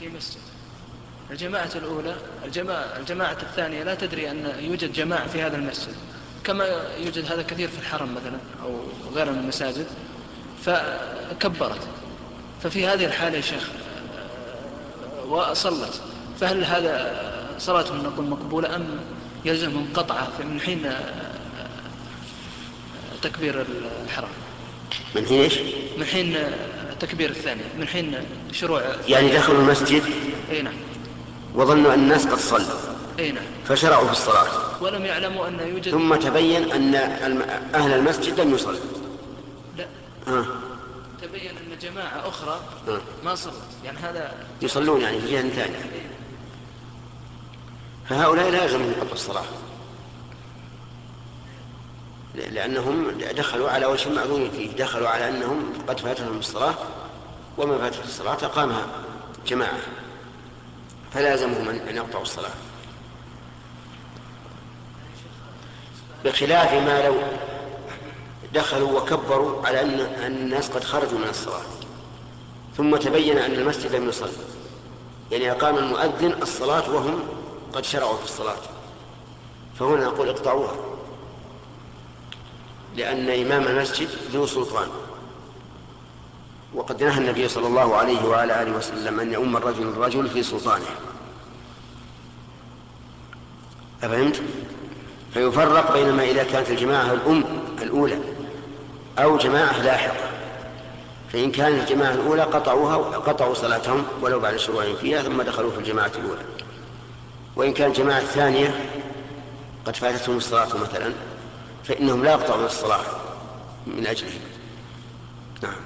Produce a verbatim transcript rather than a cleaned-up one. في مسجد. الجماعة الأولى الجماعة, الجماعة الثانية لا تدري أن يوجد جماعة في هذا المسجد، كما يوجد هذا كثير في الحرم مثلا أو غير من المساجد، فكبرت. ففي هذه الحالة يا شيخ وصلت، فهل هذا صلاتهم نقول مقبولة أم يلزمهم قطعة من حين تكبير الحرم؟ من حين ايش؟ من حين التكبير الثاني، من حين شروع يعني دخلوا المسجد. اي نعم. وظنوا ان الناس قد صلوا. اي نعم. فشرعوا في الصلاه ولم يعلموا ان يوجد، ثم تبين ان اهل المسجد لم يصلوا. لا آه. تبين ان جماعه اخرى آه. ما صلت، يعني هذا يصلون يعني في جهه ثانيه، فهؤلاء لا يلزمهم قبل الصلاه لأنهم دخلوا على وجه معلوم فيه، دخلوا على أنهم قد فاتتهم الصلاة، وما فاتت الصلاة قامها جماعة، فلازمهم أن يقطعوا الصلاة، بخلاف ما لو دخلوا وكبروا على أن الناس قد خرجوا من الصلاة ثم تبين أن المسجد لم يصل، يعني أقام المؤذن الصلاة وهم قد شرعوا في الصلاة، فهنا أقول اقطعوها، لأن إمام المسجد ذو سلطان، وقد نهى النبي صلى الله عليه وعلى آله وسلم أن يؤم الرجل الرجل في سلطانه. أفهمت؟ فيفرق بينما إذا كانت الجماعة الأم الأولى أو جماعة لاحقة، فإن كانت الجماعة الأولى قطعوها قطعوا صلاتهم ولو بعد شروعهم فيها ثم دخلوا في الجماعة الأولى، وإن كانت الجماعة الثانية قد فاتتهم الصلاة مثلا فإنهم لا يقطعون الصلاة من أجله. نعم.